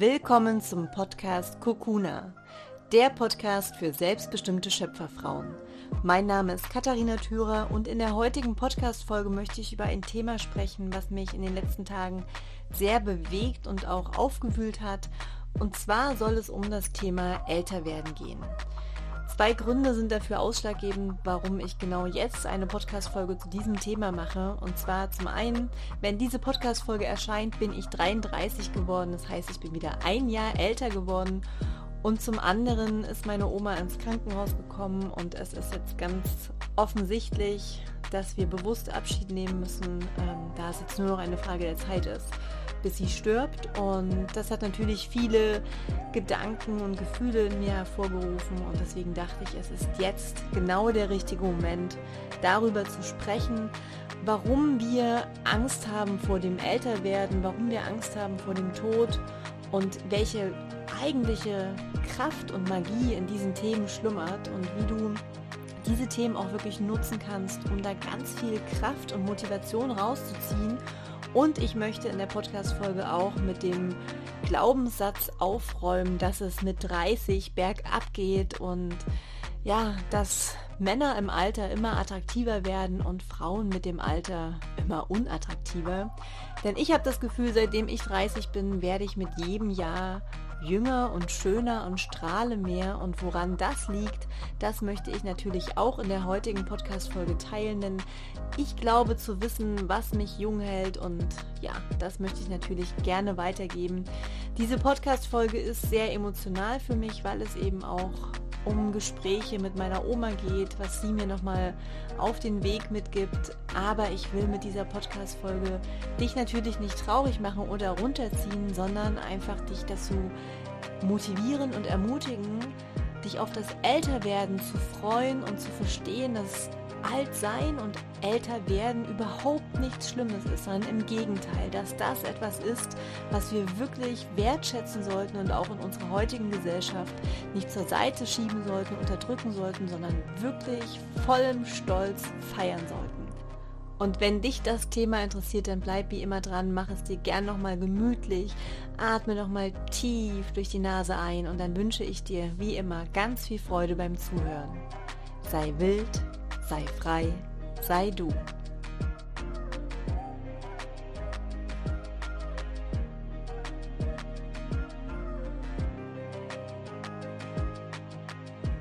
Willkommen zum Podcast Kokuna, der Podcast für selbstbestimmte Schöpferfrauen. Mein Name ist Katharina Thürer und in der heutigen Podcast-Folge möchte ich über ein Thema sprechen, was mich in den letzten Tagen sehr bewegt und auch aufgewühlt hat. Und zwar soll es um das Thema Älterwerden gehen. Zwei Gründe sind dafür ausschlaggebend, warum ich genau jetzt eine Podcast-Folge zu diesem Thema mache. Und zwar zum einen, wenn diese Podcast-Folge erscheint, bin ich 33 geworden. Das heißt, ich bin wieder ein Jahr älter geworden. Und zum anderen ist meine Oma ins Krankenhaus gekommen und es ist jetzt ganz offensichtlich, dass wir bewusst Abschied nehmen müssen, da es jetzt nur noch eine Frage der Zeit ist, bis sie stirbt. Und das hat natürlich viele Gedanken und Gefühle in mir hervorgerufen und deswegen dachte ich, es ist jetzt genau der richtige Moment, darüber zu sprechen, warum wir Angst haben vor dem Älterwerden, warum wir Angst haben vor dem Tod und welche eigentliche Kraft und Magie in diesen Themen schlummert und wie du diese Themen auch wirklich nutzen kannst, um da ganz viel Kraft und Motivation rauszuziehen. Und ich möchte in der Podcast-Folge auch mit dem Glaubenssatz aufräumen, dass es mit 30 bergab geht und ja, dass Männer im Alter immer attraktiver werden und Frauen mit dem Alter immer unattraktiver. Denn ich habe das Gefühl, seitdem ich 30 bin, werde ich mit jedem Jahr jünger und schöner und strahle mehr. Und woran das liegt, das möchte ich natürlich auch in der heutigen Podcast-Folge teilen, denn ich glaube zu wissen, was mich jung hält und ja, das möchte ich natürlich gerne weitergeben. Diese Podcast-Folge ist sehr emotional für mich, weil es eben auch um Gespräche mit meiner Oma geht, was sie mir nochmal auf den Weg mitgibt. Aber ich will mit dieser Podcast-Folge dich natürlich nicht traurig machen oder runterziehen, sondern einfach dich dazu motivieren und ermutigen, dich auf das Älterwerden zu freuen und zu verstehen, dass Altsein und Älterwerden überhaupt nichts Schlimmes ist, sondern im Gegenteil, dass das etwas ist, was wir wirklich wertschätzen sollten und auch in unserer heutigen Gesellschaft nicht zur Seite schieben sollten, unterdrücken sollten, sondern wirklich vollem Stolz feiern sollten. Und wenn dich das Thema interessiert, dann bleib wie immer dran, mach es dir gern nochmal gemütlich, atme nochmal tief durch die Nase ein und dann wünsche ich dir wie immer ganz viel Freude beim Zuhören. Sei wild, sei frei, sei du.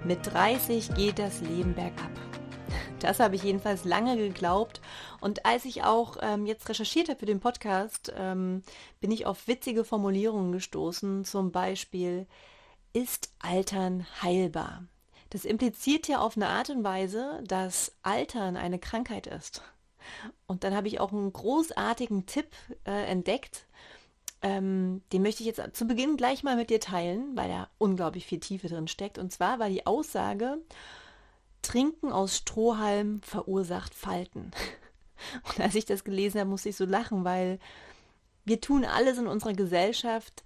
Mit 30 geht das Leben bergab. Das habe ich jedenfalls lange geglaubt. Und als ich auch jetzt recherchiert habe für den Podcast, bin ich auf witzige Formulierungen gestoßen. Zum Beispiel, ist Altern heilbar? Das impliziert ja auf eine Art und Weise, dass Altern eine Krankheit ist. Und dann habe ich auch einen großartigen Tipp entdeckt. Den möchte ich jetzt zu Beginn gleich mal mit dir teilen, weil da unglaublich viel Tiefe drin steckt. Und zwar war die Aussage, Trinken aus Strohhalm verursacht Falten. Und als ich das gelesen habe, musste ich so lachen, weil wir tun alles in unserer Gesellschaft,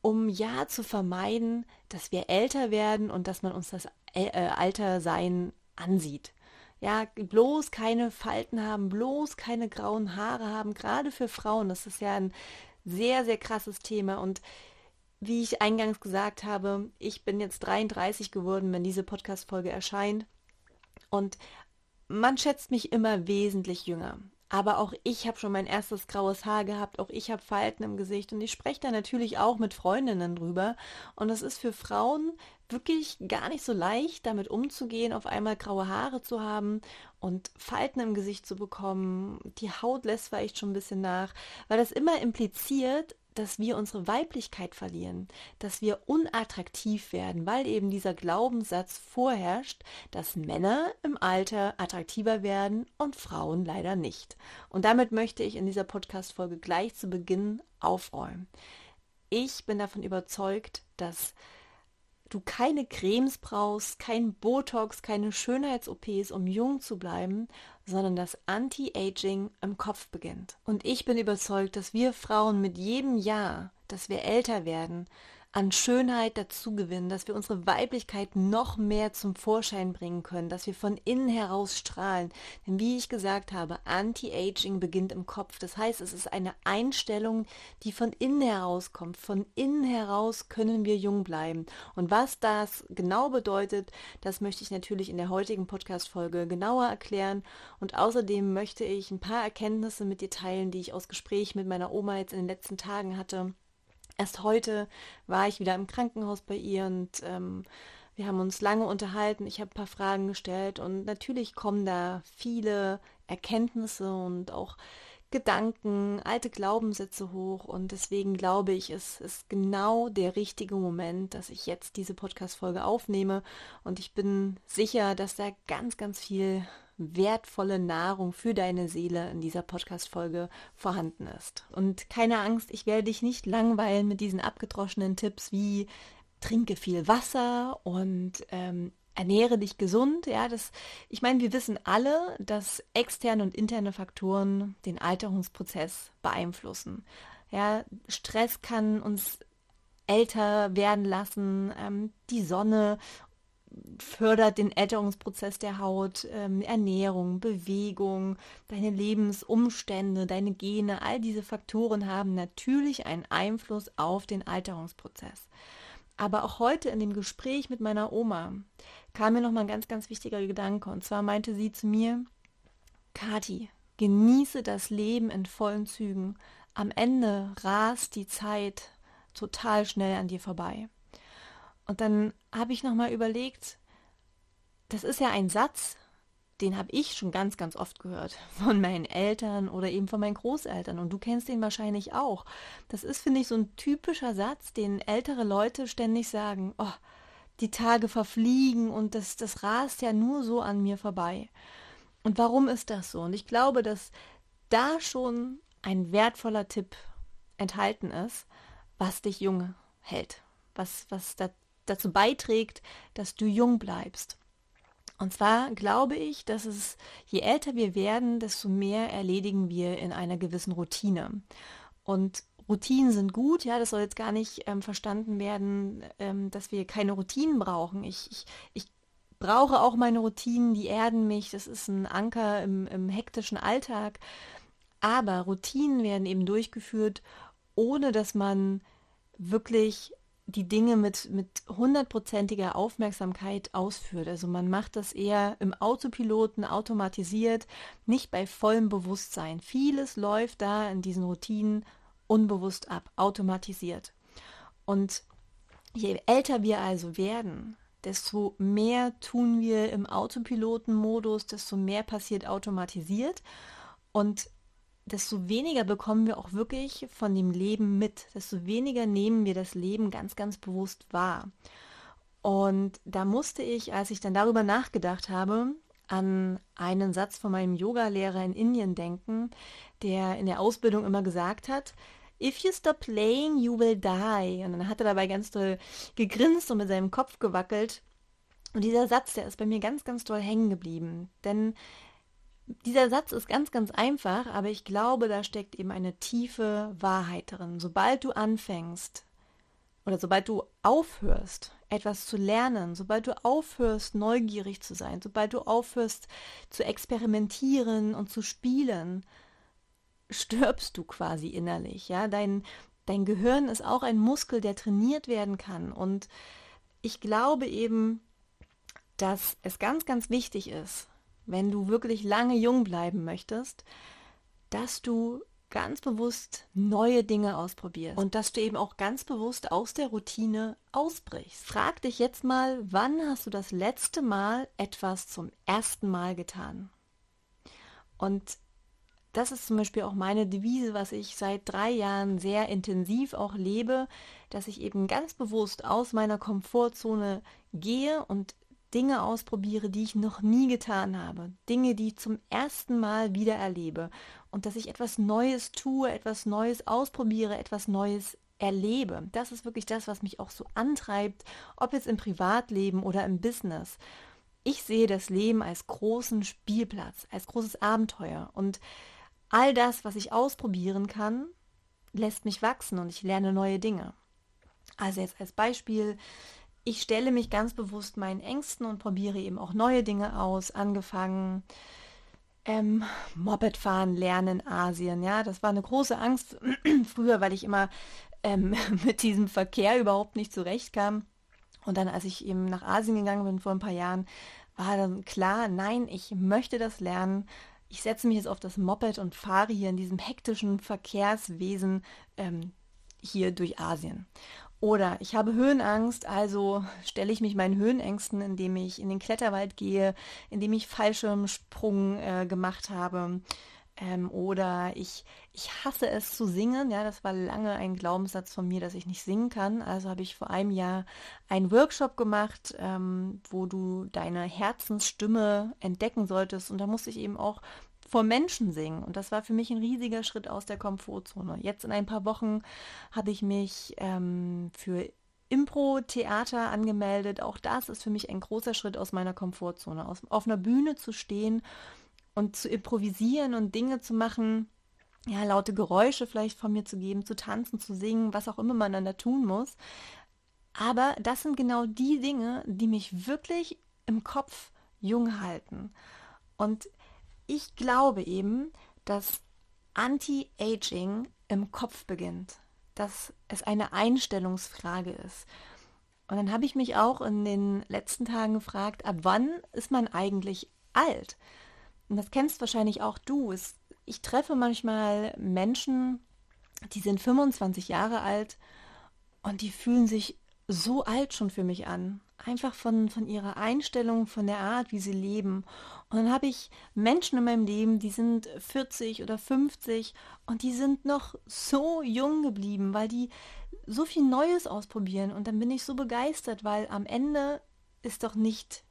um ja zu vermeiden, dass wir älter werden und dass man uns das Altersein ansieht. Ja, bloß keine Falten haben, bloß keine grauen Haare haben, gerade für Frauen. Das ist ja ein sehr, sehr krasses Thema. Und wie ich eingangs gesagt habe, ich bin jetzt 33 geworden, wenn diese Podcast-Folge erscheint. Und man schätzt mich immer wesentlich jünger. Aber auch ich habe schon mein erstes graues Haar gehabt, auch ich habe Falten im Gesicht und ich spreche da natürlich auch mit Freundinnen drüber. Und es ist für Frauen wirklich gar nicht so leicht, damit umzugehen, auf einmal graue Haare zu haben und Falten im Gesicht zu bekommen. Die Haut lässt vielleicht schon ein bisschen nach, weil das immer impliziert, dass wir unsere Weiblichkeit verlieren, dass wir unattraktiv werden, weil eben dieser Glaubenssatz vorherrscht, dass Männer im Alter attraktiver werden und Frauen leider nicht. Und damit möchte ich in dieser Podcast-Folge gleich zu Beginn aufräumen. Ich bin davon überzeugt, dass du keine Cremes brauchst, kein Botox, keine Schönheits-OPs, um jung zu bleiben, sondern das Anti-Aging im Kopf beginnt. Und ich bin überzeugt, dass wir Frauen mit jedem Jahr, dass wir älter werden, an Schönheit dazugewinnen, dass wir unsere Weiblichkeit noch mehr zum Vorschein bringen können, dass wir von innen heraus strahlen. Denn wie ich gesagt habe, Anti-Aging beginnt im Kopf. Das heißt, es ist eine Einstellung, die von innen heraus kommt. Von innen heraus können wir jung bleiben. Und was das genau bedeutet, das möchte ich natürlich in der heutigen Podcast-Folge genauer erklären. Und außerdem möchte ich ein paar Erkenntnisse mit dir teilen, die ich aus Gespräch mit meiner Oma jetzt in den letzten Tagen hatte. Erst heute war ich wieder im Krankenhaus bei ihr und wir haben uns lange unterhalten. Ich habe ein paar Fragen gestellt und natürlich kommen da viele Erkenntnisse und auch Gedanken, alte Glaubenssätze hoch. Und deswegen glaube ich, es ist genau der richtige Moment, dass ich jetzt diese Podcast-Folge aufnehme. Und ich bin sicher, dass da ganz, ganz viel wertvolle Nahrung für deine Seele in dieser Podcast-Folge vorhanden ist. Und keine Angst, ich werde dich nicht langweilen mit diesen abgedroschenen Tipps wie trinke viel Wasser und ernähre dich gesund. Ja, ich meine, wir wissen alle, dass externe und interne Faktoren den Alterungsprozess beeinflussen. Ja, Stress kann uns älter werden lassen, die Sonne fördert den Älterungsprozess der Haut, Ernährung, Bewegung, deine Lebensumstände, deine Gene, all diese Faktoren haben natürlich einen Einfluss auf den Alterungsprozess. Aber auch heute in dem Gespräch mit meiner Oma kam mir nochmal ein ganz, ganz wichtiger Gedanke. Und zwar meinte sie zu mir, Kathi, genieße das Leben in vollen Zügen. Am Ende rast die Zeit total schnell an dir vorbei. Und dann habe ich nochmal überlegt, das ist ja ein Satz, den habe ich schon ganz, ganz oft gehört von meinen Eltern oder eben von meinen Großeltern. Und du kennst den wahrscheinlich auch. Das ist, finde ich, so ein typischer Satz, den ältere Leute ständig sagen. Oh, die Tage verfliegen und das rast ja nur so an mir vorbei. Und warum ist das so? Und ich glaube, dass da schon ein wertvoller Tipp enthalten ist, was dich jung hält, was dazu beiträgt, dass du jung bleibst. Und zwar glaube ich, dass es, je älter wir werden, desto mehr erledigen wir in einer gewissen Routine. Und Routinen sind gut, ja, das soll jetzt gar nicht verstanden werden, dass wir keine Routinen brauchen. Ich brauche auch meine Routinen, die erden mich, das ist ein Anker im hektischen Alltag. Aber Routinen werden eben durchgeführt, ohne dass man wirklich die Dinge mit 100%iger Aufmerksamkeit ausführt. Also man macht das eher im Autopiloten, automatisiert, nicht bei vollem Bewusstsein. Vieles läuft da in diesen Routinen unbewusst ab, automatisiert. Und je älter wir also werden, desto mehr tun wir im Autopilotenmodus, desto mehr passiert automatisiert und desto weniger bekommen wir auch wirklich von dem Leben mit, desto weniger nehmen wir das Leben ganz, ganz bewusst wahr. Und da musste ich, als ich dann darüber nachgedacht habe, an einen Satz von meinem Yoga-Lehrer in Indien denken, der in der Ausbildung immer gesagt hat, if you stop playing, you will die. Und dann hat er dabei ganz doll gegrinst und mit seinem Kopf gewackelt. Und dieser Satz, der ist bei mir ganz, ganz doll hängen geblieben, denn dieser Satz ist ganz, ganz einfach, aber ich glaube, da steckt eben eine tiefe Wahrheit drin. Sobald du anfängst oder sobald du aufhörst, etwas zu lernen, sobald du aufhörst, neugierig zu sein, sobald du aufhörst, zu experimentieren und zu spielen, stirbst du quasi innerlich. Ja? Dein Gehirn ist auch ein Muskel, der trainiert werden kann. Und ich glaube eben, dass es ganz, ganz wichtig ist, wenn du wirklich lange jung bleiben möchtest, dass du ganz bewusst neue Dinge ausprobierst und dass du eben auch ganz bewusst aus der Routine ausbrichst. Frag dich jetzt mal, wann hast du das letzte Mal etwas zum ersten Mal getan? Und das ist zum Beispiel auch meine Devise, was ich seit 3 Jahren sehr intensiv auch lebe, dass ich eben ganz bewusst aus meiner Komfortzone gehe und Dinge ausprobiere, die ich noch nie getan habe, Dinge, die ich zum ersten Mal wieder erlebe und dass ich etwas Neues tue, etwas Neues ausprobiere, etwas Neues erlebe. Das ist wirklich das, was mich auch so antreibt, ob jetzt im Privatleben oder im Business. Ich sehe das Leben als großen Spielplatz, als großes Abenteuer und all das, was ich ausprobieren kann, lässt mich wachsen und ich lerne neue Dinge. Also jetzt als Beispiel, ich stelle mich ganz bewusst meinen Ängsten und probiere eben auch neue Dinge aus, angefangen Moped fahren lernen in Asien. Ja, das war eine große Angst früher, weil ich immer mit diesem Verkehr überhaupt nicht zurechtkam. Und dann, als ich eben nach Asien gegangen bin vor ein paar Jahren, war dann klar, nein, ich möchte das lernen. Ich setze mich jetzt auf das Moped und fahre hier in diesem hektischen Verkehrswesen hier durch Asien. Oder ich habe Höhenangst, also stelle ich mich meinen Höhenängsten, indem ich in den Kletterwald gehe, indem ich Fallschirmsprung gemacht habe. Oder ich hasse es zu singen. Ja, das war lange ein Glaubenssatz von mir, dass ich nicht singen kann. Also habe ich vor einem Jahr einen Workshop gemacht, wo du deine Herzensstimme entdecken solltest. Und da musste ich eben auch vor Menschen singen. Und das war für mich ein riesiger Schritt aus der Komfortzone. Jetzt in ein paar Wochen habe ich mich für Impro-Theater angemeldet. Auch das ist für mich ein großer Schritt aus meiner Komfortzone. Auf einer Bühne zu stehen und zu improvisieren und Dinge zu machen, ja, laute Geräusche vielleicht von mir zu geben, zu tanzen, zu singen, was auch immer man dann da tun muss. Aber das sind genau die Dinge, die mich wirklich im Kopf jung halten. Und ich glaube eben, dass Anti-Aging im Kopf beginnt, dass es eine Einstellungsfrage ist. Und dann habe ich mich auch in den letzten Tagen gefragt, ab wann ist man eigentlich alt? Und das kennst wahrscheinlich auch du. Ich treffe manchmal Menschen, die sind 25 Jahre alt und die fühlen sich so alt schon für mich an. Einfach von ihrer Einstellung, von der Art, wie sie leben. Und dann habe ich Menschen in meinem Leben, die sind 40 oder 50 und die sind noch so jung geblieben, weil die so viel Neues ausprobieren. Und dann bin ich so begeistert, weil am Ende ist doch nicht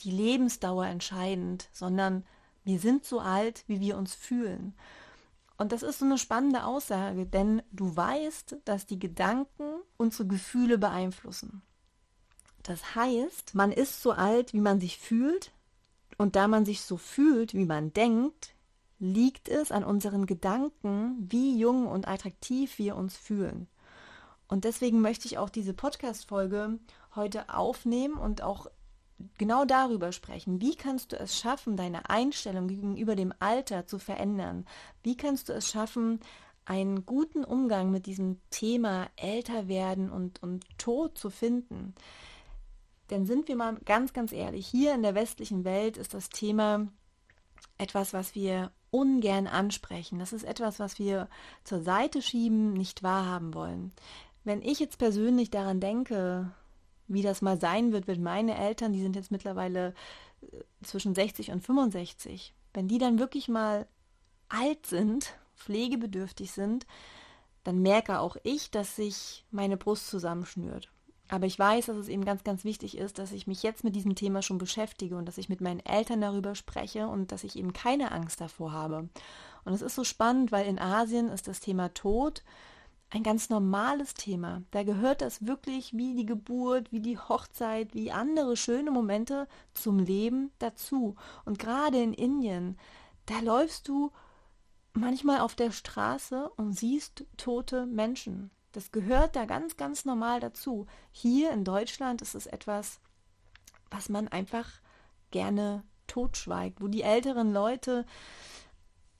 die Lebensdauer entscheidend, sondern wir sind so alt, wie wir uns fühlen. Und das ist so eine spannende Aussage, denn du weißt, dass die Gedanken unsere Gefühle beeinflussen. Das heißt, man ist so alt, wie man sich fühlt. Und da man sich so fühlt, wie man denkt, liegt es an unseren Gedanken, wie jung und attraktiv wir uns fühlen. Und deswegen möchte ich auch diese Podcast-Folge heute aufnehmen und auch genau darüber sprechen. Wie kannst du es schaffen, deine Einstellung gegenüber dem Alter zu verändern? Wie kannst du es schaffen, einen guten Umgang mit diesem Thema älter werden und Tod zu finden? Denn sind wir mal ganz, ganz ehrlich, hier in der westlichen Welt ist das Thema etwas, was wir ungern ansprechen. Das ist etwas, was wir zur Seite schieben, nicht wahrhaben wollen. Wenn ich jetzt persönlich daran denke, wie das mal sein wird, wenn meine Eltern, die sind jetzt mittlerweile zwischen 60 und 65, wenn die dann wirklich mal alt sind, pflegebedürftig sind, dann merke auch ich, dass sich meine Brust zusammenschnürt. Aber ich weiß, dass es eben ganz, ganz wichtig ist, dass ich mich jetzt mit diesem Thema schon beschäftige und dass ich mit meinen Eltern darüber spreche und dass ich eben keine Angst davor habe. Und es ist so spannend, weil in Asien ist das Thema Tod ein ganz normales Thema. Da gehört das wirklich wie die Geburt, wie die Hochzeit, wie andere schöne Momente zum Leben dazu. Und gerade in Indien, da läufst du manchmal auf der Straße und siehst tote Menschen. Das gehört da ganz, ganz normal dazu. Hier in Deutschland ist es etwas, was man einfach gerne totschweigt, wo die älteren Leute,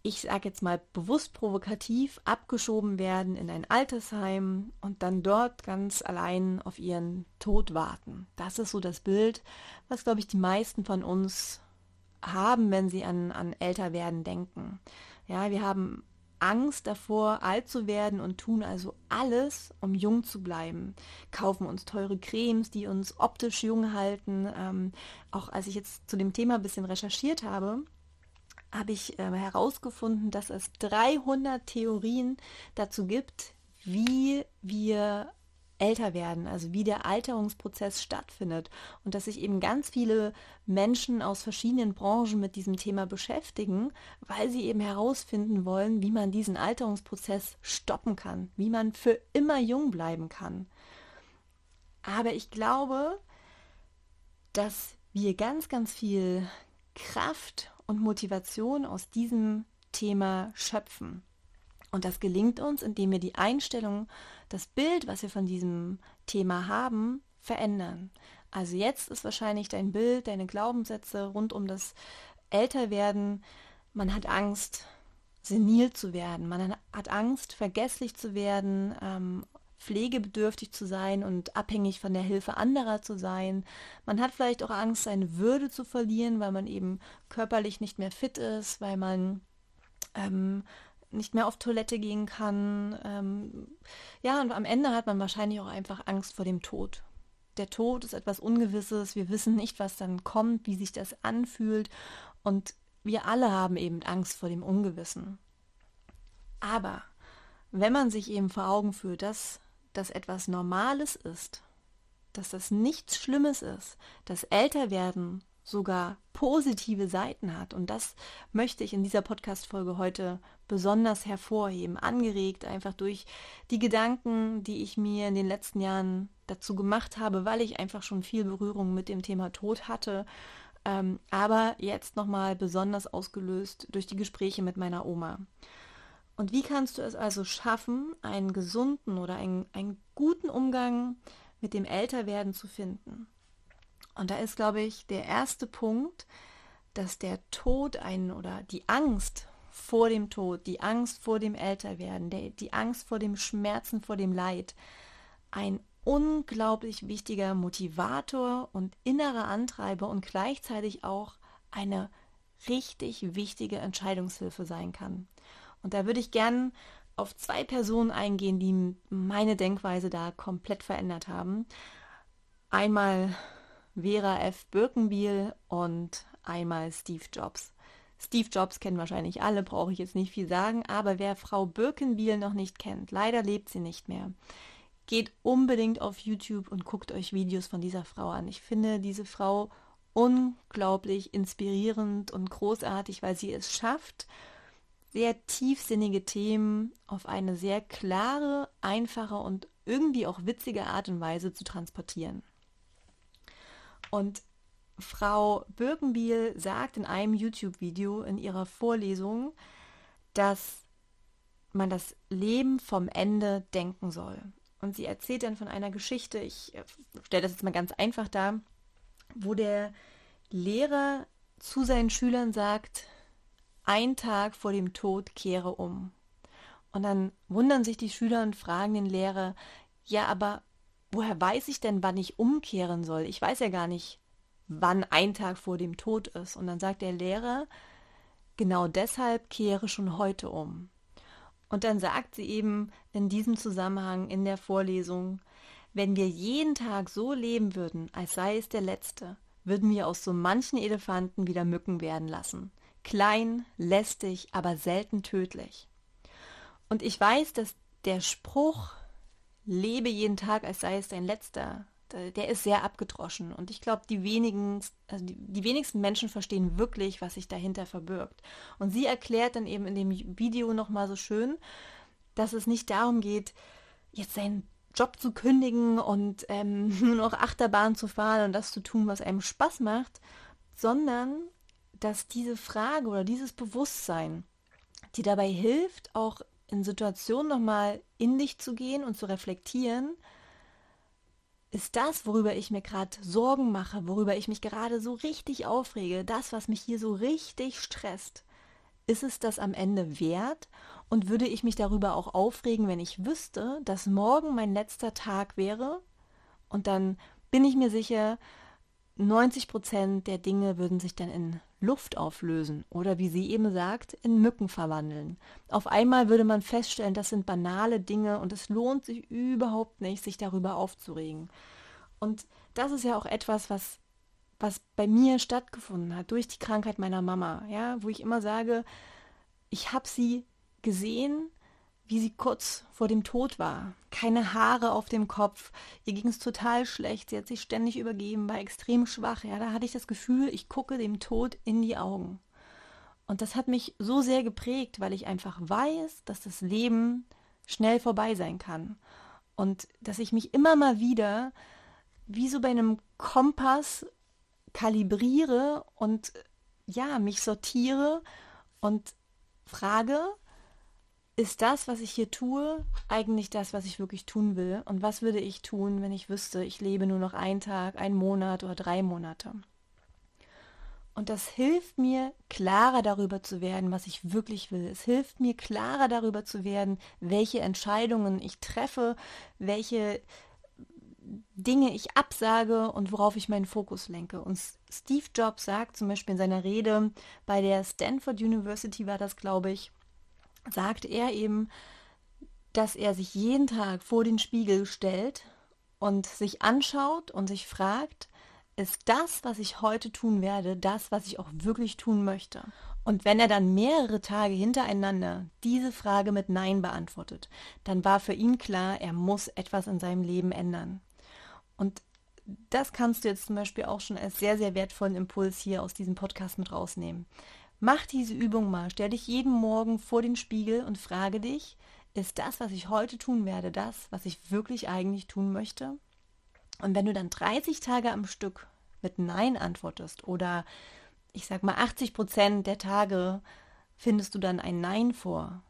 ich sage jetzt mal bewusst provokativ, abgeschoben werden in ein Altersheim und dann dort ganz allein auf ihren Tod warten. Das ist so das Bild, was, glaube ich, die meisten von uns haben, wenn sie an Älterwerden denken. Ja, wir haben Angst davor, alt zu werden und tun also alles, um jung zu bleiben. Kaufen uns teure Cremes, die uns optisch jung halten. Auch als ich jetzt zu dem Thema ein bisschen recherchiert habe ich herausgefunden, dass es 300 Theorien dazu gibt, wie wir älter werden, also wie der Alterungsprozess stattfindet und dass sich eben ganz viele Menschen aus verschiedenen Branchen mit diesem Thema beschäftigen, weil sie eben herausfinden wollen, wie man diesen Alterungsprozess stoppen kann, wie man für immer jung bleiben kann. Aber ich glaube, dass wir ganz, ganz viel Kraft und Motivation aus diesem Thema schöpfen. Und das gelingt uns, indem wir die Einstellung, das Bild, was wir von diesem Thema haben, verändern. Also jetzt ist wahrscheinlich dein Bild, deine Glaubenssätze rund um das Älterwerden. Man hat Angst, senil zu werden. Man hat Angst, vergesslich zu werden, pflegebedürftig zu sein und abhängig von der Hilfe anderer zu sein. Man hat vielleicht auch Angst, seine Würde zu verlieren, weil man eben körperlich nicht mehr fit ist, weil man nicht mehr auf Toilette gehen kann. Ja, und am Ende hat man wahrscheinlich auch einfach Angst vor dem Tod. Der Tod ist etwas Ungewisses. Wir wissen nicht, was dann kommt, wie sich das anfühlt. Und wir alle haben eben Angst vor dem Ungewissen. Aber wenn man sich eben vor Augen führt, dass das etwas Normales ist, dass das nichts Schlimmes ist, dass Älterwerden sogar positive Seiten hat. Und das möchte ich in dieser Podcast-Folge heute besonders hervorheben, angeregt einfach durch die Gedanken, die ich mir in den letzten Jahren dazu gemacht habe, weil ich einfach schon viel Berührung mit dem Thema Tod hatte, aber jetzt nochmal besonders ausgelöst durch die Gespräche mit meiner Oma. Und wie kannst du es also schaffen, einen gesunden oder einen guten Umgang mit dem Älterwerden zu finden? Und da ist, glaube ich, der erste Punkt, dass der Tod oder die Angst vor dem Tod, die Angst vor dem Älterwerden, die Angst vor dem Schmerzen, vor dem Leid, ein unglaublich wichtiger Motivator und innerer Antreiber und gleichzeitig auch eine richtig wichtige Entscheidungshilfe sein kann. Und da würde ich gerne auf zwei Personen eingehen, die meine Denkweise da komplett verändert haben. Einmal Vera F. Birkenbihl und einmal Steve Jobs. Steve Jobs kennen wahrscheinlich alle, brauche ich jetzt nicht viel sagen, aber wer Frau Birkenbihl noch nicht kennt, leider lebt sie nicht mehr, geht unbedingt auf YouTube und guckt euch Videos von dieser Frau an. Ich finde diese Frau unglaublich inspirierend und großartig, weil sie es schafft, sehr tiefsinnige Themen auf eine sehr klare, einfache und irgendwie auch witzige Art und Weise zu transportieren. Und Frau Birkenbihl sagt in einem YouTube-Video in ihrer Vorlesung, dass man das Leben vom Ende denken soll. Und sie erzählt dann von einer Geschichte, ich stelle das jetzt mal ganz einfach dar, wo der Lehrer zu seinen Schülern sagt, ein Tag vor dem Tod kehre um. Und dann wundern sich die Schüler und fragen den Lehrer, ja, aber woher weiß ich denn, wann ich umkehren soll? Ich weiß ja gar nicht, wann ein Tag vor dem Tod ist. Und dann sagt der Lehrer, genau deshalb kehre schon heute um. Und dann sagt sie eben in diesem Zusammenhang in der Vorlesung, wenn wir jeden Tag so leben würden, als sei es der letzte, würden wir aus so manchen Elefanten wieder Mücken werden lassen. Klein, lästig, aber selten tödlich. Und ich weiß, dass der Spruch, lebe jeden Tag, als sei es dein letzter, der ist sehr abgedroschen. Und ich glaube, die wenigsten Menschen verstehen wirklich, was sich dahinter verbirgt. Und sie erklärt dann eben in dem Video nochmal so schön, dass es nicht darum geht, jetzt seinen Job zu kündigen und nur noch Achterbahn zu fahren und das zu tun, was einem Spaß macht, sondern dass diese Frage oder dieses Bewusstsein, die dabei hilft, auch in Situationen nochmal in dich zu gehen und zu reflektieren, ist das, worüber ich mir gerade Sorgen mache, worüber ich mich gerade so richtig aufrege, das, was mich hier so richtig stresst, ist es das am Ende wert? Und würde ich mich darüber auch aufregen, wenn ich wüsste, dass morgen mein letzter Tag wäre? Und dann bin ich mir sicher, 90% der Dinge würden sich dann in Luft auflösen oder, wie sie eben sagt, in Mücken verwandeln. Auf einmal würde man feststellen, das sind banale Dinge und es lohnt sich überhaupt nicht, sich darüber aufzuregen. Und das ist ja auch etwas, was bei mir stattgefunden hat, durch die Krankheit meiner Mama, ja, wo ich immer sage, ich habe sie gesehen, wie sie kurz vor dem Tod war. Keine Haare auf dem Kopf, ihr ging es total schlecht, sie hat sich ständig übergeben, war extrem schwach. Ja, da hatte ich das Gefühl, ich gucke dem Tod in die Augen. Und das hat mich so sehr geprägt, weil ich einfach weiß, dass das Leben schnell vorbei sein kann. Und dass ich mich immer mal wieder wie so bei einem Kompass kalibriere und ja, mich sortiere und frage, ist das, was ich hier tue, eigentlich das, was ich wirklich tun will? Und was würde ich tun, wenn ich wüsste, ich lebe nur noch einen Tag, einen Monat oder 3 Monate? Und das hilft mir, klarer darüber zu werden, was ich wirklich will. Es hilft mir, klarer darüber zu werden, welche Entscheidungen ich treffe, welche Dinge ich absage und worauf ich meinen Fokus lenke. Und Steve Jobs sagt zum Beispiel in seiner Rede, bei der Stanford University war das, glaube ich, sagt er eben, dass er sich jeden Tag vor den Spiegel stellt und sich anschaut und sich fragt, ist das, was ich heute tun werde, das, was ich auch wirklich tun möchte? Und wenn er dann mehrere Tage hintereinander diese Frage mit Nein beantwortet, dann war für ihn klar, er muss etwas in seinem Leben ändern. Und das kannst du jetzt zum Beispiel auch schon als sehr, sehr wertvollen Impuls hier aus diesem Podcast mit rausnehmen. Mach diese Übung mal, stell dich jeden Morgen vor den Spiegel und frage dich, ist das, was ich heute tun werde, das, was ich wirklich eigentlich tun möchte? Und wenn du dann 30 Tage am Stück mit Nein antwortest oder ich sag mal 80% der Tage findest du dann ein Nein vor,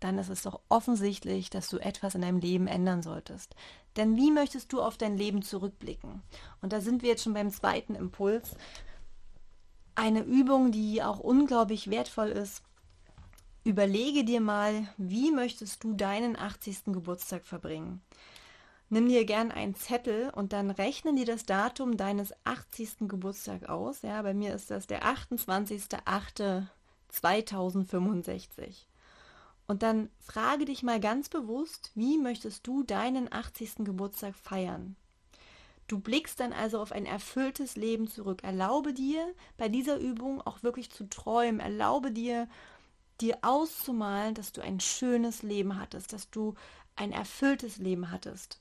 dann ist es doch offensichtlich, dass du etwas in deinem Leben ändern solltest. Denn wie möchtest du auf dein Leben zurückblicken? Und da sind wir jetzt schon beim zweiten Impuls. Eine Übung, die auch unglaublich wertvoll ist. Überlege dir mal, wie möchtest du deinen 80. Geburtstag verbringen? Nimm dir gern einen Zettel und dann rechne dir das Datum deines 80. Geburtstags aus. Ja, bei mir ist das der 28.08.2065. Und dann frage dich mal ganz bewusst, wie möchtest du deinen 80. Geburtstag feiern? Du blickst dann also auf ein erfülltes Leben zurück. Erlaube dir, bei dieser Übung auch wirklich zu träumen. Erlaube dir, dir auszumalen, dass du ein schönes Leben hattest, dass du ein erfülltes Leben hattest.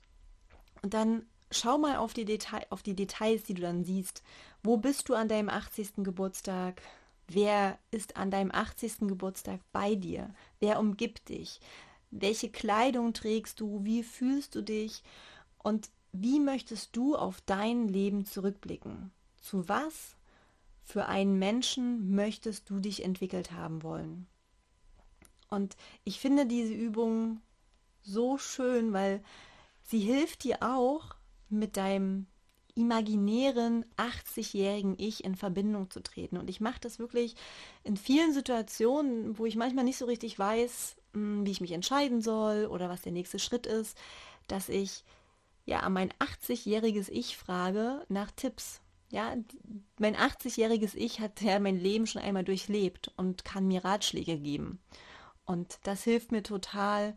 Und dann schau mal auf die Details, die du dann siehst. Wo bist du an deinem 80. Geburtstag? Wer ist an deinem 80. Geburtstag bei dir? Wer umgibt dich? Welche Kleidung trägst du? Wie fühlst du dich? Und wie möchtest du auf dein Leben zurückblicken? Zu was für einen Menschen möchtest du dich entwickelt haben wollen? Und ich finde diese Übung so schön, weil sie hilft dir auch, mit deinem imaginären 80-jährigen Ich in Verbindung zu treten. Und ich mache das wirklich in vielen Situationen, wo ich manchmal nicht so richtig weiß, wie ich mich entscheiden soll oder was der nächste Schritt ist, dass ich ja mein 80-jähriges Ich frage nach Tipps. Ja, mein 80-jähriges Ich hat ja mein Leben schon einmal durchlebt und kann mir Ratschläge geben. Und das hilft mir total,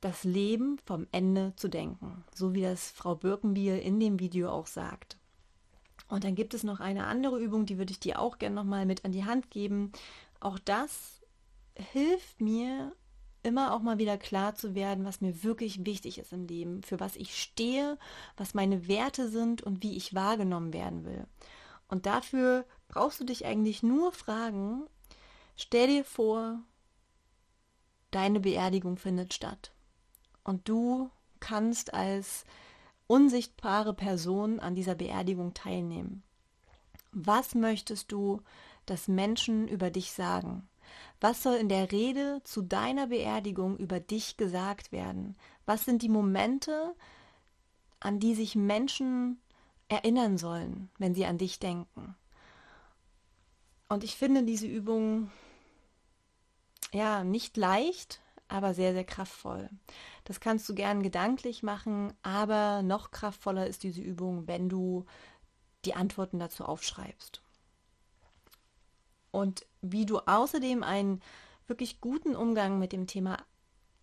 das Leben vom Ende zu denken, so wie das Frau Birkenbihl in dem Video auch sagt. Und dann gibt es noch eine andere Übung, die würde ich dir auch gerne nochmal mit an die Hand geben. Auch das hilft mir, immer auch mal wieder klar zu werden, was mir wirklich wichtig ist im Leben, für was ich stehe, was meine Werte sind und wie ich wahrgenommen werden will. Und dafür brauchst du dich eigentlich nur fragen, stell dir vor, deine Beerdigung findet statt. Und du kannst als unsichtbare Person an dieser Beerdigung teilnehmen. Was möchtest du, dass Menschen über dich sagen? Was soll in der Rede zu deiner Beerdigung über dich gesagt werden? Was sind die Momente, an die sich Menschen erinnern sollen, wenn sie an dich denken? Und ich finde diese Übung ja nicht leicht, aber sehr, sehr kraftvoll. Das kannst du gern gedanklich machen, aber noch kraftvoller ist diese Übung, wenn du die Antworten dazu aufschreibst. Und wie du außerdem einen wirklich guten Umgang mit dem Thema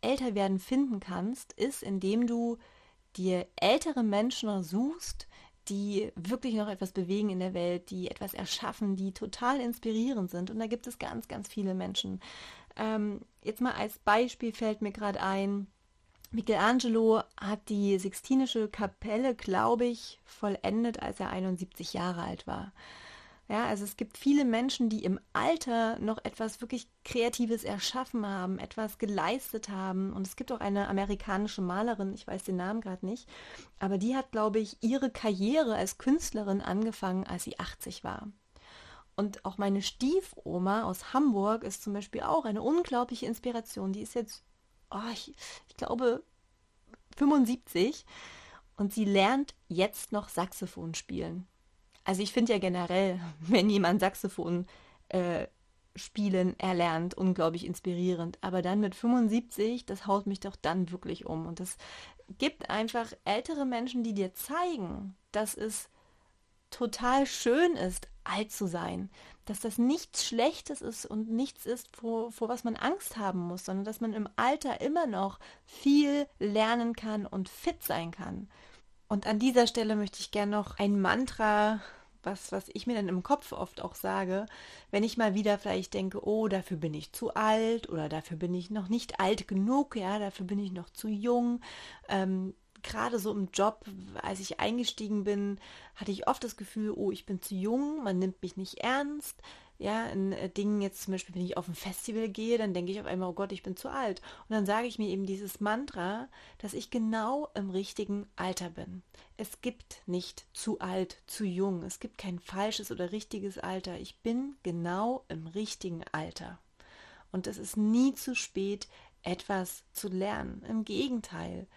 Älterwerden finden kannst, ist, indem du dir ältere Menschen suchst, die wirklich noch etwas bewegen in der Welt, die etwas erschaffen, die total inspirierend sind. Und da gibt es ganz, ganz viele Menschen. Jetzt mal als Beispiel fällt mir gerade ein, Michelangelo hat die Sixtinische Kapelle, glaube ich, vollendet, als er 71 Jahre alt war. Ja, also es gibt viele Menschen, die im Alter noch etwas wirklich Kreatives erschaffen haben, etwas geleistet haben. Und es gibt auch eine amerikanische Malerin, ich weiß den Namen gerade nicht, aber die hat, glaube ich, ihre Karriere als Künstlerin angefangen, als sie 80 war. Und auch meine Stiefoma aus Hamburg ist zum Beispiel auch eine unglaubliche Inspiration. Die ist jetzt, ich glaube, 75 und sie lernt jetzt noch Saxophon spielen. Also ich finde ja generell, wenn jemand Saxophon spielen erlernt, unglaublich inspirierend. Aber dann mit 75, das haut mich doch dann wirklich um. Und das gibt einfach ältere Menschen, die dir zeigen, dass es total schön ist, alt zu sein, dass das nichts Schlechtes ist und nichts ist, vor was man Angst haben muss, sondern dass man im Alter immer noch viel lernen kann und fit sein kann. Und an dieser Stelle möchte ich gerne noch ein Mantra, was ich mir dann im Kopf oft auch sage, wenn ich mal wieder vielleicht denke, oh, dafür bin ich zu alt oder dafür bin ich noch nicht alt genug, ja, dafür bin ich noch zu jung. Gerade so im Job, als ich eingestiegen bin, hatte ich oft das Gefühl, oh, ich bin zu jung, man nimmt mich nicht ernst. Ja, in Dingen jetzt zum Beispiel, wenn ich auf ein Festival gehe, dann denke ich auf einmal, oh Gott, ich bin zu alt. Und dann sage ich mir eben dieses Mantra, dass ich genau im richtigen Alter bin. Es gibt nicht zu alt, zu jung. Es gibt kein falsches oder richtiges Alter. Ich bin genau im richtigen Alter. Und es ist nie zu spät, etwas zu lernen. Im Gegenteil.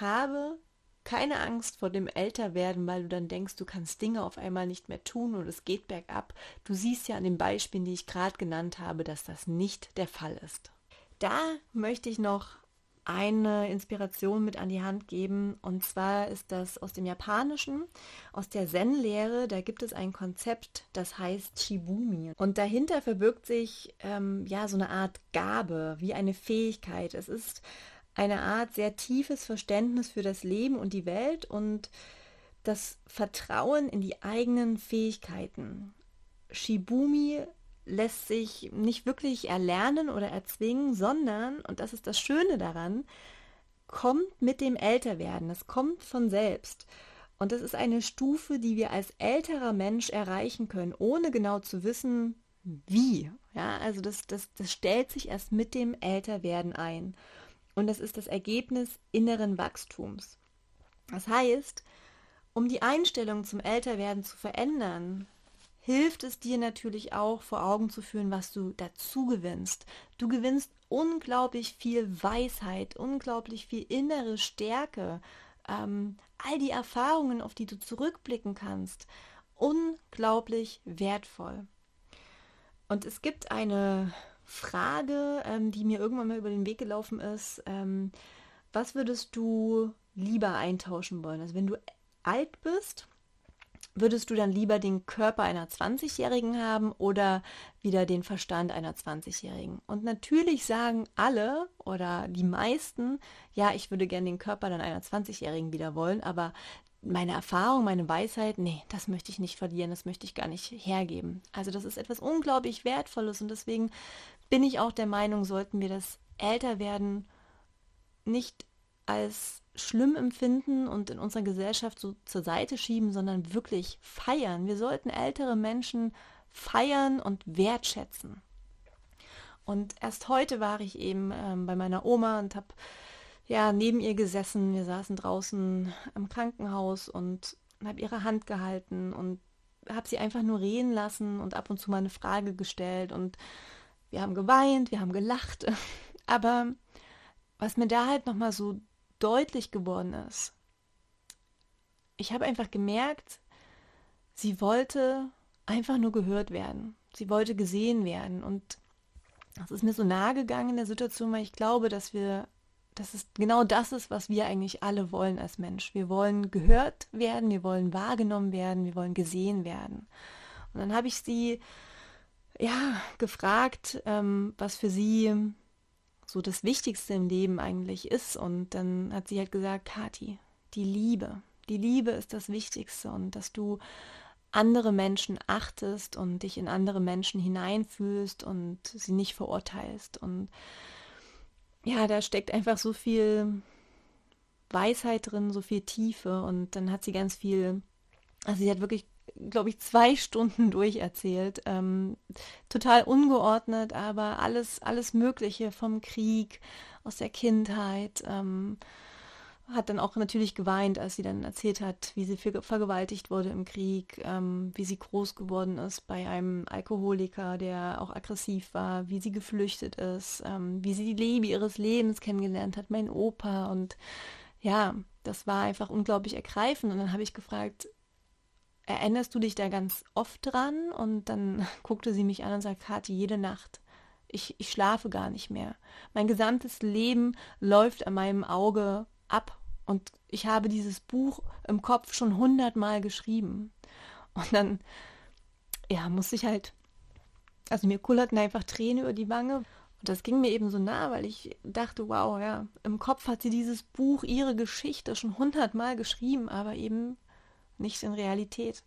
Habe keine Angst vor dem Älterwerden, weil du dann denkst, du kannst Dinge auf einmal nicht mehr tun und es geht bergab. Du siehst ja an den Beispielen, die ich gerade genannt habe, dass das nicht der Fall ist. Da möchte ich noch eine Inspiration mit an die Hand geben, und zwar ist das aus dem Japanischen, aus der Zen-Lehre. Da gibt es ein Konzept, das heißt Shibumi, und dahinter verbirgt sich so eine Art Gabe, wie eine Fähigkeit. Es ist eine Art sehr tiefes Verständnis für das Leben und die Welt und das Vertrauen in die eigenen Fähigkeiten. Shibumi lässt sich nicht wirklich erlernen oder erzwingen, sondern, und das ist das Schöne daran, kommt mit dem Älterwerden. Es kommt von selbst. Und das ist eine Stufe, die wir als älterer Mensch erreichen können, ohne genau zu wissen, wie. Ja, also das stellt sich erst mit dem Älterwerden ein. Und das ist das Ergebnis inneren Wachstums. Das heißt, um die Einstellung zum Älterwerden zu verändern, hilft es dir natürlich auch, vor Augen zu führen, was du dazu gewinnst. Du gewinnst unglaublich viel Weisheit, unglaublich viel innere Stärke, all die Erfahrungen, auf die du zurückblicken kannst, unglaublich wertvoll. Und es gibt eine Frage, die mir irgendwann mal über den Weg gelaufen ist: Was würdest du lieber eintauschen wollen? Also wenn du alt bist, würdest du dann lieber den Körper einer 20-Jährigen haben oder wieder den Verstand einer 20-Jährigen? Und natürlich sagen alle oder die meisten, ja, ich würde gerne den Körper dann einer 20-Jährigen wieder wollen, aber meine Erfahrung, meine Weisheit, nee, das möchte ich nicht verlieren, das möchte ich gar nicht hergeben. Also das ist etwas unglaublich Wertvolles und deswegen bin ich auch der Meinung, sollten wir das Älterwerden nicht als schlimm empfinden und in unserer Gesellschaft so zur Seite schieben, sondern wirklich feiern. Wir sollten ältere Menschen feiern und wertschätzen. Und erst heute war ich eben bei meiner Oma und habe neben ihr gesessen. Wir saßen draußen im Krankenhaus und habe ihre Hand gehalten und habe sie einfach nur reden lassen und ab und zu mal eine Frage gestellt und wir haben geweint, wir haben gelacht. Aber was mir da halt nochmal so deutlich geworden ist, ich habe einfach gemerkt, sie wollte einfach nur gehört werden. Sie wollte gesehen werden und das ist mir so nahe gegangen in der Situation, weil ich glaube, dass es genau das ist, was wir eigentlich alle wollen als Mensch. Wir wollen gehört werden, wir wollen wahrgenommen werden, wir wollen gesehen werden. Und dann habe ich sie gefragt, was für sie so das Wichtigste im Leben eigentlich ist. Und dann hat sie halt gesagt, Kathi, die Liebe. Die Liebe ist das Wichtigste und dass du andere Menschen achtest und dich in andere Menschen hineinfühlst und sie nicht verurteilst. Und ja, da steckt einfach so viel Weisheit drin, so viel Tiefe. Und dann hat sie ganz viel, also sie hat wirklich, glaube ich, 2 Stunden durcherzählt. Total ungeordnet, aber alles Mögliche vom Krieg, aus der Kindheit, hat dann auch natürlich geweint, als sie dann erzählt hat, wie sie vergewaltigt wurde im Krieg, wie sie groß geworden ist bei einem Alkoholiker, der auch aggressiv war, wie sie geflüchtet ist, wie sie die Liebe ihres Lebens kennengelernt hat, mein Opa. Und ja, das war einfach unglaublich ergreifend. Und dann habe ich gefragt, erinnerst du dich da ganz oft dran? Und dann guckte sie mich an und sagte, Kathi, jede Nacht. Ich schlafe gar nicht mehr. Mein gesamtes Leben läuft an meinem Auge ab. Und ich habe dieses Buch im Kopf schon 100-mal geschrieben. Und dann, ja, musste ich halt, also mir kullerten einfach Tränen über die Wange. Und das ging mir eben so nah, weil ich dachte, wow, ja, im Kopf hat sie dieses Buch, ihre Geschichte schon 100-mal geschrieben, aber eben nicht in Realität.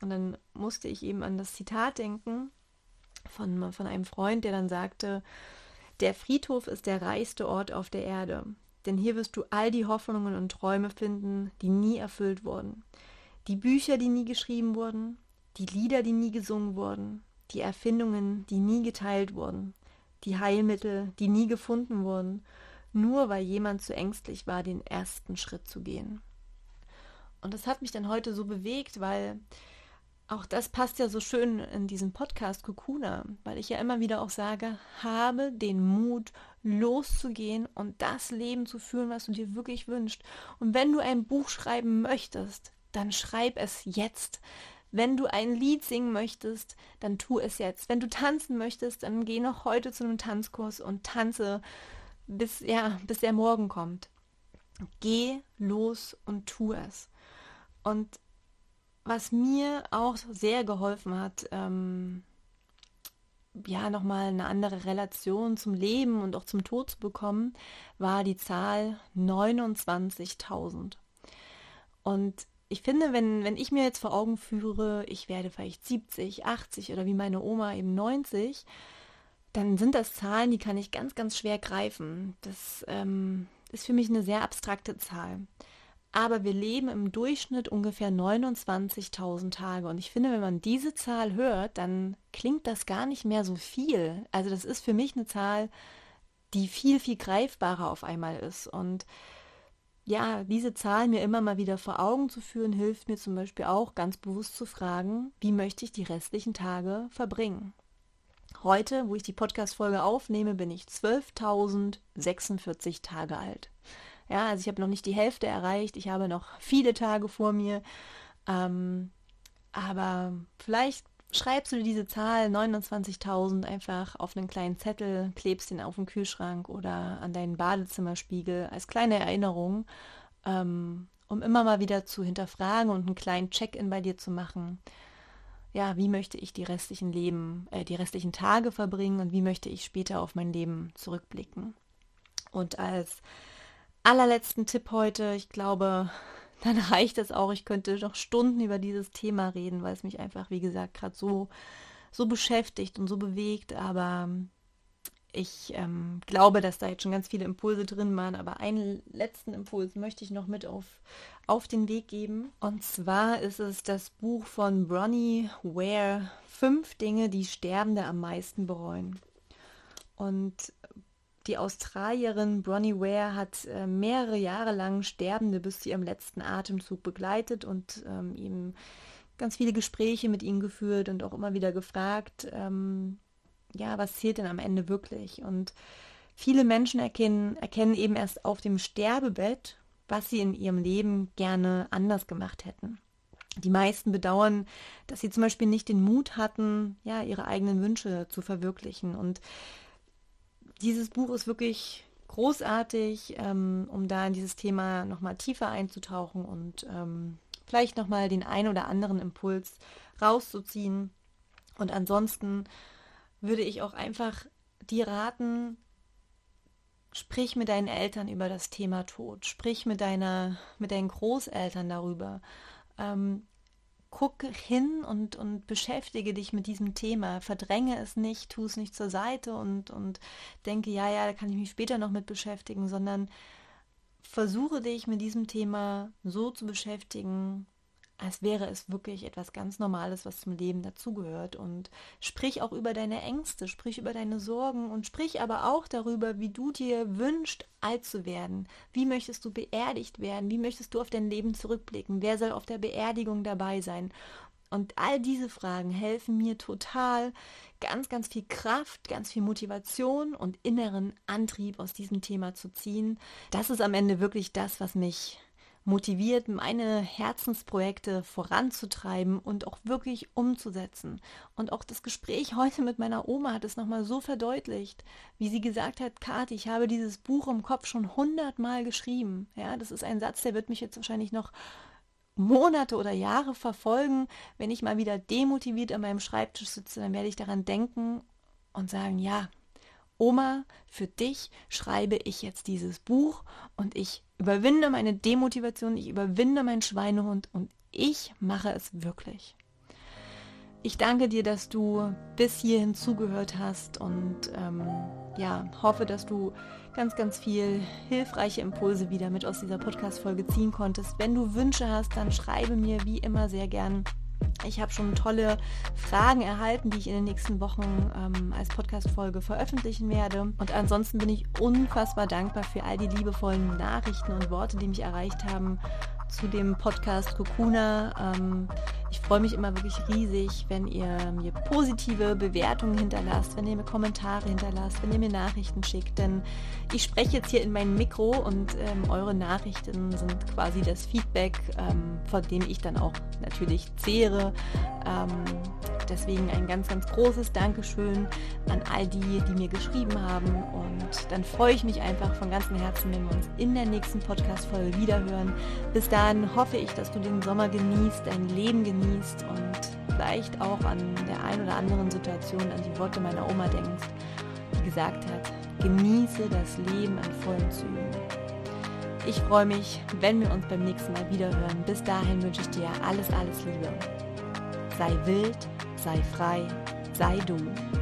Und dann musste ich eben an das Zitat denken, von einem Freund, der dann sagte, der Friedhof ist der reichste Ort auf der Erde, denn hier wirst du all die Hoffnungen und Träume finden, die nie erfüllt wurden, die Bücher, die nie geschrieben wurden, die Lieder, die nie gesungen wurden, die Erfindungen, die nie geteilt wurden, die Heilmittel, die nie gefunden wurden, nur weil jemand zu ängstlich war, den ersten Schritt zu gehen. Und das hat mich dann heute so bewegt, weil auch das passt ja so schön in diesem Podcast Kokuna, weil ich ja immer wieder auch sage, habe den Mut, loszugehen und das Leben zu führen, was du dir wirklich wünschst. Und wenn du ein Buch schreiben möchtest, dann schreib es jetzt. Wenn du ein Lied singen möchtest, dann tu es jetzt. Wenn du tanzen möchtest, dann geh noch heute zu einem Tanzkurs und tanze, bis der Morgen kommt. Geh los und tu es. Und was mir auch sehr geholfen hat, nochmal eine andere Relation zum Leben und auch zum Tod zu bekommen, war die Zahl 29.000. Und ich finde, wenn ich mir jetzt vor Augen führe, ich werde vielleicht 70, 80 oder wie meine Oma eben 90, dann sind das Zahlen, die kann ich ganz, ganz schwer greifen. Das ist für mich eine sehr abstrakte Zahl. Aber wir leben im Durchschnitt ungefähr 29.000 Tage. Und ich finde, wenn man diese Zahl hört, dann klingt das gar nicht mehr so viel. Also das ist für mich eine Zahl, die viel, viel greifbarer auf einmal ist. Und ja, diese Zahl mir immer mal wieder vor Augen zu führen, hilft mir zum Beispiel auch ganz bewusst zu fragen, wie möchte ich die restlichen Tage verbringen? Heute, wo ich die Podcast-Folge aufnehme, bin ich 12.046 Tage alt. Ja, also ich habe noch nicht die Hälfte erreicht, ich habe noch viele Tage vor mir, aber vielleicht schreibst du diese Zahl 29.000 einfach auf einen kleinen Zettel, klebst den auf den Kühlschrank oder an deinen Badezimmerspiegel als kleine Erinnerung, um immer mal wieder zu hinterfragen und einen kleinen Check-in bei dir zu machen. Ja, wie möchte ich die restlichen Tage verbringen und wie möchte ich später auf mein Leben zurückblicken? Und als allerletzten Tipp heute, ich glaube, dann reicht das auch. Ich könnte noch Stunden über dieses Thema reden, weil es mich einfach, wie gesagt, gerade so beschäftigt und so bewegt. Aber ich glaube, dass da jetzt schon ganz viele Impulse drin waren. Aber einen letzten Impuls möchte ich noch mit auf den Weg geben. Und zwar ist es das Buch von Bronnie Ware, 5 Dinge, die Sterbende am meisten bereuen. Und die Australierin Bronnie Ware hat mehrere Jahre lang Sterbende bis zu ihrem letzten Atemzug begleitet und eben ganz viele Gespräche mit ihnen geführt und auch immer wieder gefragt, was zählt denn am Ende wirklich? Und viele Menschen erkennen eben erst auf dem Sterbebett, was sie in ihrem Leben gerne anders gemacht hätten. Die meisten bedauern, dass sie zum Beispiel nicht den Mut hatten, ja, ihre eigenen Wünsche zu verwirklichen. Und dieses Buch ist wirklich großartig, um da in dieses Thema nochmal tiefer einzutauchen und vielleicht nochmal den einen oder anderen Impuls rauszuziehen. Und ansonsten würde ich auch einfach dir raten, sprich mit deinen Eltern über das Thema Tod, sprich mit deinen Großeltern darüber. Guck hin und beschäftige dich mit diesem Thema. Verdränge es nicht, tu es nicht zur Seite und denke, ja, da kann ich mich später noch mit beschäftigen, sondern versuche dich mit diesem Thema so zu beschäftigen, als wäre es wirklich etwas ganz Normales, was zum Leben dazugehört. Und sprich auch über deine Ängste, sprich über deine Sorgen und sprich aber auch darüber, wie du dir wünschst, alt zu werden. Wie möchtest du beerdigt werden? Wie möchtest du auf dein Leben zurückblicken? Wer soll auf der Beerdigung dabei sein? Und all diese Fragen helfen mir total, ganz, ganz viel Kraft, ganz viel Motivation und inneren Antrieb aus diesem Thema zu ziehen. Das ist am Ende wirklich das, was mich motiviert, meine Herzensprojekte voranzutreiben und auch wirklich umzusetzen. Und auch das Gespräch heute mit meiner Oma hat es nochmal so verdeutlicht, wie sie gesagt hat: Kathi, ich habe dieses Buch im Kopf schon 100-mal geschrieben. Ja, das ist ein Satz, der wird mich jetzt wahrscheinlich noch Monate oder Jahre verfolgen. Wenn ich mal wieder demotiviert an meinem Schreibtisch sitze, dann werde ich daran denken und sagen: Ja, Oma, für dich schreibe ich jetzt dieses Buch und ich überwinde meine Demotivation, ich überwinde meinen Schweinehund und ich mache es wirklich. Ich danke dir, dass du bis hierhin zugehört hast und hoffe, dass du ganz, ganz viel hilfreiche Impulse wieder mit aus dieser Podcast-Folge ziehen konntest. Wenn du Wünsche hast, dann schreibe mir wie immer sehr gern. Ich habe schon tolle Fragen erhalten, die ich in den nächsten Wochen als Podcast-Folge veröffentlichen werde. Und ansonsten bin ich unfassbar dankbar für all die liebevollen Nachrichten und Worte, die mich erreicht haben zu dem Podcast Kokuna. Ich freue mich immer wirklich riesig, wenn ihr mir positive Bewertungen hinterlasst, wenn ihr mir Kommentare hinterlasst, wenn ihr mir Nachrichten schickt, denn ich spreche jetzt hier in mein Mikro und eure Nachrichten sind quasi das Feedback, von dem ich dann auch natürlich zehre. Deswegen ein ganz, ganz großes Dankeschön an all die, die mir geschrieben haben, und dann freue ich mich einfach von ganzem Herzen, wenn wir uns in der nächsten Podcast-Folge wiederhören. Bis dann hoffe ich, dass du den Sommer genießt, dein Leben genießt und vielleicht auch an der einen oder anderen Situation an die Worte meiner Oma denkst, die gesagt hat: Genieße das Leben in vollen Zügen. Ich freue mich, wenn wir uns beim nächsten Mal wiederhören. Bis dahin wünsche ich dir alles, alles Liebe. Sei wild, sei frei, sei du.